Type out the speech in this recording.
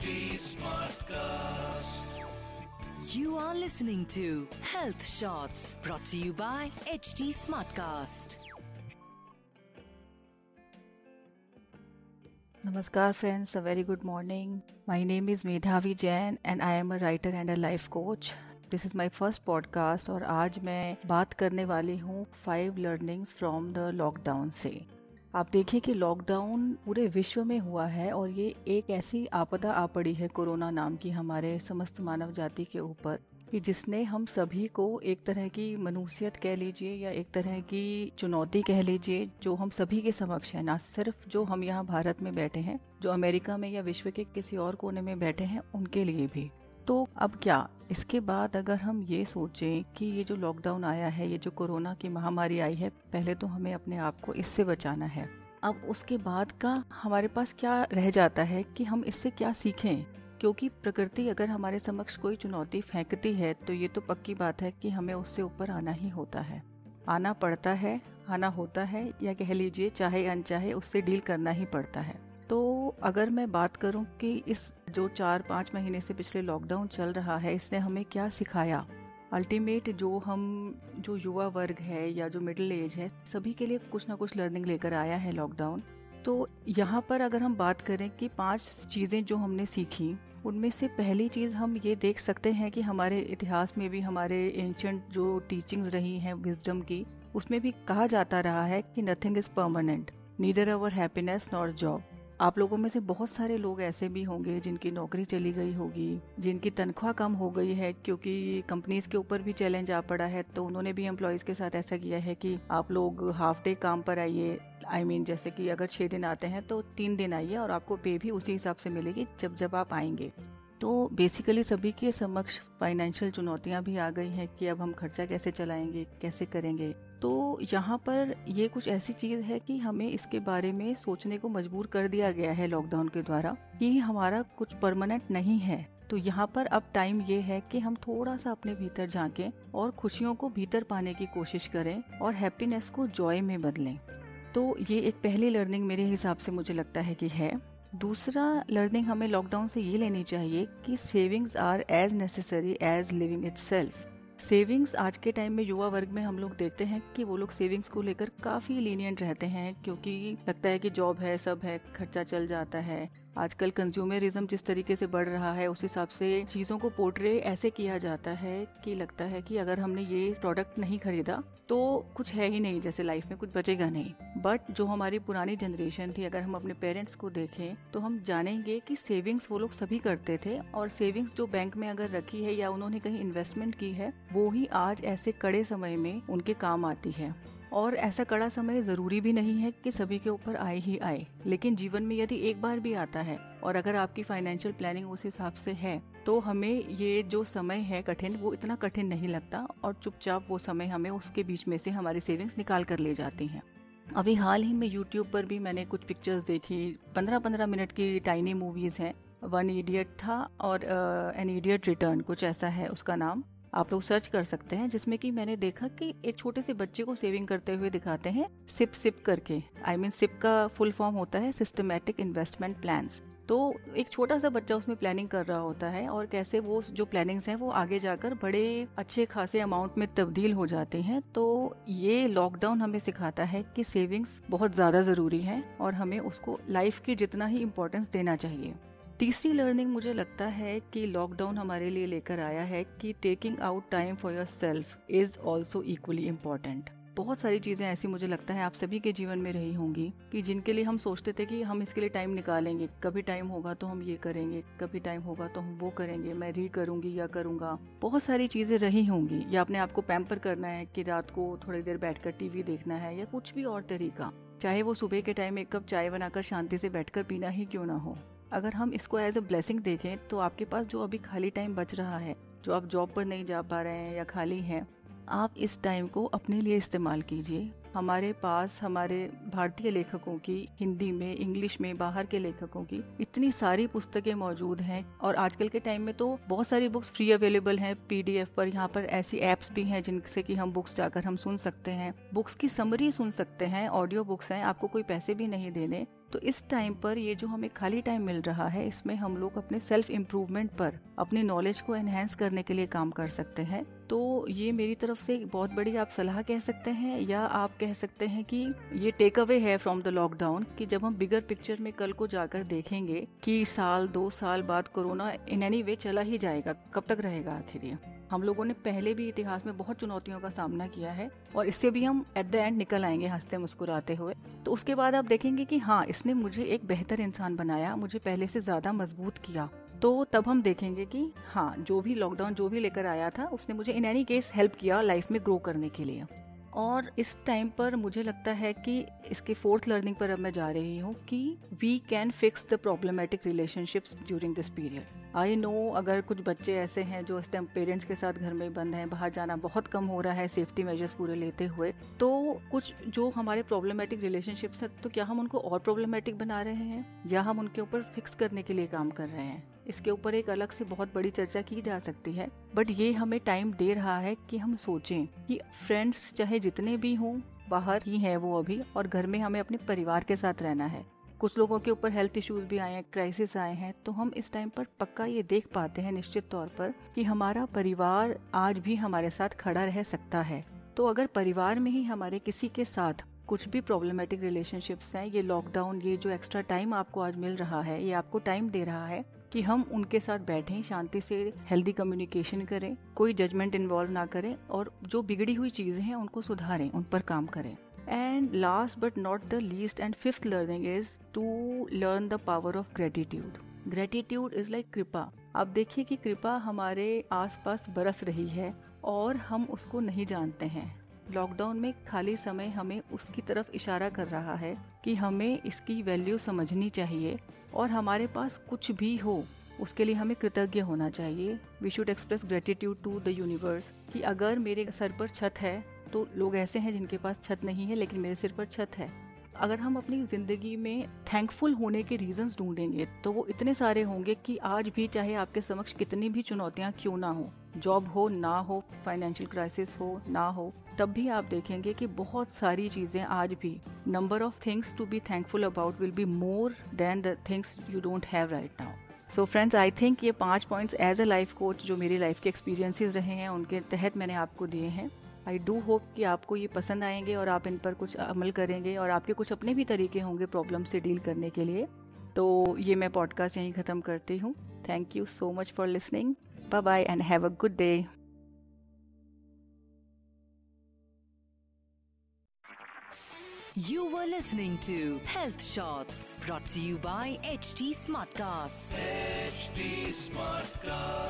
HD Smartcast. You are listening to Health Shots brought to you by HT Smartcast. Namaskar friends, a very good morning. My name is Medhavi Jain and I am a writer and a life coach. This is my first podcast और आज मैं बात करने वाली हूँ 5 learnings from the lockdown से। आप देखिए कि लॉकडाउन पूरे विश्व में हुआ है और ये एक ऐसी आपदा आ पड़ी है कोरोना नाम की हमारे समस्त मानव जाति के ऊपर कि जिसने हम सभी को एक तरह की मनुष्यत कह लीजिए या एक तरह की चुनौती कह लीजिए जो हम सभी के समक्ष है, ना सिर्फ जो हम यहाँ भारत में बैठे हैं, जो अमेरिका में या विश्व के किसी और कोने में बैठे हैं उनके लिए भी। तो अब क्या इसके बाद अगर हम ये सोचें कि ये जो लॉकडाउन आया है, ये जो कोरोना की महामारी आई है, पहले तो हमें अपने आप को इससे बचाना है। अब उसके बाद का हमारे पास क्या रह जाता है कि हम इससे क्या सीखें, क्योंकि प्रकृति अगर हमारे समक्ष कोई चुनौती फेंकती है तो ये तो पक्की बात है कि हमें उससे ऊपर आना ही होता है, आना पड़ता है, आना होता है, या कह लीजिए चाहे अनचाहे उससे डील करना ही पड़ता है। तो अगर मैं बात करूं कि इस जो 4-5 महीने से पिछले लॉकडाउन चल रहा है इसने हमें क्या सिखाया, अल्टीमेट जो हम जो युवा वर्ग है या जो मिडिल एज है सभी के लिए कुछ ना कुछ लर्निंग लेकर आया है लॉकडाउन। तो यहाँ पर अगर हम बात करें कि 5 चीज़ें जो हमने सीखी, उनमें से पहली चीज़ हम ये देख सकते हैं कि हमारे इतिहास में भी हमारे एंशंट जो टीचिंग्स रही हैं विजडम की, उसमें भी कहा जाता रहा है कि nothing is permanent, neither our happiness nor job. आप लोगों में से बहुत सारे लोग ऐसे भी होंगे जिनकी नौकरी चली गई होगी, जिनकी तनख्वाह कम हो गई है क्योंकि कंपनीज के ऊपर भी चैलेंज आ पड़ा है, तो उन्होंने भी एम्प्लॉइज के साथ ऐसा किया है कि आप लोग हाफ डे काम पर आइए। I mean, जैसे कि अगर 6 दिन आते हैं तो 3 दिन आइए और आपको पे भी उसी हिसाब से मिलेगी जब आप आएंगे। तो बेसिकली सभी के समक्ष फाइनेंशियल चुनौतियां भी आ गई हैं कि अब हम खर्चा कैसे चलाएंगे, कैसे करेंगे। तो यहाँ पर ये कुछ ऐसी चीज़ है कि हमें इसके बारे में सोचने को मजबूर कर दिया गया है लॉकडाउन के द्वारा कि हमारा कुछ परमानेंट नहीं है। तो यहाँ पर अब टाइम ये है कि हम थोड़ा सा अपने भीतर झांकें और खुशियों को भीतर पाने की कोशिश करें और हैप्पीनेस को जॉय में बदलें। तो ये एक पहली लर्निंग मेरे हिसाब से मुझे लगता है कि है। दूसरा लर्निंग हमें लॉकडाउन से ये लेनी चाहिए कि savings are as necessary as living itself. Savings आज के टाइम में युवा वर्ग में हम लोग देखते हैं कि वो लोग सेविंग्स को लेकर काफ़ी लीनियंट रहते हैं क्योंकि लगता है कि जॉब है, सब है, खर्चा चल जाता है। आजकल कंज्यूमरिज्म जिस तरीके से बढ़ रहा है उस हिसाब से चीज़ों को पोर्ट्रे ऐसे किया जाता है कि लगता है कि अगर हमने ये प्रोडक्ट नहीं खरीदा तो कुछ है ही नहीं, जैसे लाइफ में कुछ बचेगा नहीं। बट जो हमारी पुरानी जनरेशन थी, अगर हम अपने पेरेंट्स को देखें तो हम जानेंगे कि सेविंग्स वो लोग सभी करते थे और सेविंग्स जो बैंक में अगर रखी है या उन्होंने कहीं इन्वेस्टमेंट की है वो ही आज ऐसे कड़े समय में उनके काम आती है। और ऐसा कड़ा समय ज़रूरी भी नहीं है कि सभी के ऊपर आए ही आए, लेकिन जीवन में यदि एक बार भी आता है और अगर आपकी फाइनेंशियल प्लानिंग उस हिसाब से है तो हमें ये जो समय है कठिन, वो इतना कठिन नहीं लगता और चुपचाप वो समय हमें उसके बीच में से हमारी सेविंग्स निकाल कर ले जाती हैं। अभी हाल ही में यूट्यूब पर भी मैंने कुछ पिक्चर्स देखी, 15-15 मिनट की टाइनी मूवीज़ हैं। वन इडियट था और एन इडियट रिटर्न कुछ ऐसा है उसका नाम, आप लोग सर्च कर सकते हैं, जिसमें कि मैंने देखा कि एक छोटे से बच्चे को सेविंग करते हुए दिखाते हैं सिप करके। I mean, सिप का फुल फॉर्म होता है सिस्टमैटिक इन्वेस्टमेंट प्लान्स। तो एक छोटा सा बच्चा उसमें प्लानिंग कर रहा होता है और कैसे वो जो प्लानिंग्स हैं वो आगे जाकर बड़े अच्छे खासे अमाउंट में तब्दील हो जाती हैं। तो ये लॉकडाउन हमें सिखाता है कि सेविंग्स बहुत ज़्यादा ज़रूरी है और हमें उसको लाइफ की जितना ही इम्पोर्टेंस देना चाहिए। तीसरी लर्निंग मुझे लगता है कि लॉकडाउन हमारे लिए लेकर आया है कि taking out time for yourself is also equally important. बहुत सारी चीज़ें ऐसी मुझे लगता है आप सभी के जीवन में रही होंगी कि जिनके लिए हम सोचते थे कि हम इसके लिए टाइम निकालेंगे, कभी टाइम होगा तो हम ये करेंगे, कभी टाइम होगा तो हम वो करेंगे, मैं रीड करूंगी या करूंगा, बहुत सारी चीज़ें रही होंगी। या अपने आप को पैम्पर करना है कि रात को थोड़ी देर बैठकर टीवी देखना है या कुछ भी और तरीका, चाहे वो सुबह के टाइम एक कप चाय बनाकर शांति से बैठकर पीना ही क्यों ना हो। अगर हम इसको एज अ ब्लेसिंग देखें तो आपके पास जो अभी खाली टाइम बच रहा है, जो आप जॉब पर नहीं जा पा रहे हैं या खाली हैं, आप इस टाइम को अपने लिए इस्तेमाल कीजिए। हमारे पास हमारे भारतीय लेखकों की, हिंदी में, इंग्लिश में, बाहर के लेखकों की इतनी सारी पुस्तकें मौजूद हैं और आजकल के टाइम में तो बहुत सारी बुक्स फ्री अवेलेबल हैं PDF पर। यहाँ पर ऐसी एप्स भी हैं जिनसे कि हम बुक्स जाकर हम सुन सकते हैं, बुक्स की समरी सुन सकते हैं, ऑडियो बुक्स हैं, आपको कोई पैसे भी नहीं देने। तो इस टाइम पर ये जो हमें खाली टाइम मिल रहा है, इसमें हम लोग अपने सेल्फ इम्प्रूवमेंट पर, अपने नॉलेज को एनहेंस करने के लिए काम कर सकते हैं। तो ये मेरी तरफ से बहुत बड़ी आप सलाह कह सकते हैं, या आप कह सकते हैं कि ये टेक अवे है फ्रॉम द लॉकडाउन, कि जब हम बिगर पिक्चर में कल को जाकर देखेंगे कि साल दो साल बाद कोरोना इन एनी वे चला ही जाएगा, कब तक रहेगा आखिर ये। हम लोगों ने पहले भी इतिहास में बहुत चुनौतियों का सामना किया है और इससे भी हम एट द एंड निकल आएंगे हंसते मुस्कुराते हुए। तो उसके बाद आप देखेंगे कि हाँ, इसने मुझे एक बेहतर इंसान बनाया, मुझे पहले से ज्यादा मजबूत किया। तो तब हम देखेंगे कि हाँ, जो भी लॉकडाउन जो भी लेकर आया था, उसने मुझे इन एनी केस हेल्प किया लाइफ में ग्रो करने के लिए। और इस टाइम पर मुझे लगता है कि इसके फोर्थ लर्निंग पर अब मैं जा रही हूँ कि we can fix the problematic relationships during this period. I know अगर कुछ बच्चे ऐसे हैं जो इस टाइम पेरेंट्स के साथ घर में बंद हैं, बाहर जाना बहुत कम हो रहा है सेफ्टी मेजर्स पूरे लेते हुए, तो कुछ जो हमारे प्रॉब्लमेटिक रिलेशनशिप्स हैं, तो क्या हम उनको और प्रॉब्लमेटिक बना रहे हैं या हम उनके ऊपर फिक्स करने के लिए काम कर रहे हैं? इसके ऊपर एक अलग से बहुत बड़ी चर्चा की जा सकती है, बट ये हमें टाइम दे रहा है कि हम सोचें कि फ्रेंड्स चाहे जितने भी हों, बाहर ही हैं वो अभी, और घर में हमें अपने परिवार के साथ रहना है। कुछ लोगों के ऊपर हेल्थ इश्यूज भी आए हैं, क्राइसिस आए हैं, तो हम इस टाइम पर पक्का ये देख पाते हैं निश्चित तौर पर कि हमारा परिवार आज भी हमारे साथ खड़ा रह सकता है। तो अगर परिवार में ही हमारे किसी के साथ कुछ भी प्रॉब्लमेटिक रिलेशनशिप्स हैं, ये लॉकडाउन, ये जो एक्स्ट्रा टाइम आपको आज मिल रहा है, ये आपको टाइम दे रहा है कि हम उनके साथ बैठें, शांति से हेल्दी कम्युनिकेशन करें, कोई जजमेंट इन्वॉल्व ना करें, और जो बिगड़ी हुई चीज़ें हैं उनको सुधारें, उन पर काम करें। And last but not the least and fifth learning is to learn the power of gratitude. Gratitude is like कृपा। आप देखिए कि कृपा हमारे आसपास बरस रही है और हम उसको नहीं जानते हैं। लॉकडाउन में खाली समय हमें उसकी तरफ इशारा कर रहा है कि हमें इसकी वैल्यू समझनी चाहिए और हमारे पास कुछ भी हो उसके लिए हमें कृतज्ञ होना चाहिए। We should express gratitude to the universe कि अगर मेरे सर पर छत है, तो लोग ऐसे हैं जिनके पास छत नहीं है, लेकिन मेरे सिर पर छत है। अगर हम अपनी ज़िंदगी में थैंकफुल होने के रीजंस ढूंढेंगे तो वो इतने सारे होंगे कि आज भी चाहे आपके समक्ष कितनी भी चुनौतियाँ क्यों ना हो, जॉब हो ना हो, फाइनेंशियल क्राइसिस हो ना हो, तब भी आप देखेंगे कि बहुत सारी चीज़ें आज भी, number of things to be thankful about will be more than the things you don't have right now. So friends, I think ये 5 points as a life coach जो मेरी लाइफ के एक्सपीरियंसेस रहे हैं उनके तहत मैंने आपको दिए हैं। आई डू होप कि आपको ये पसंद आएंगे और आप इन पर कुछ अमल करेंगे और आपके कुछ अपने भी तरीके होंगे प्रॉब्लम से डील करने के लिए। तो ये मैं पॉडकास्ट यहीं ख़त्म करती हूँ। Thank you so much for listening. Bye bye and have a good day. You were listening to Health Shots, brought to you by HT Smartcast. HT Smartcast.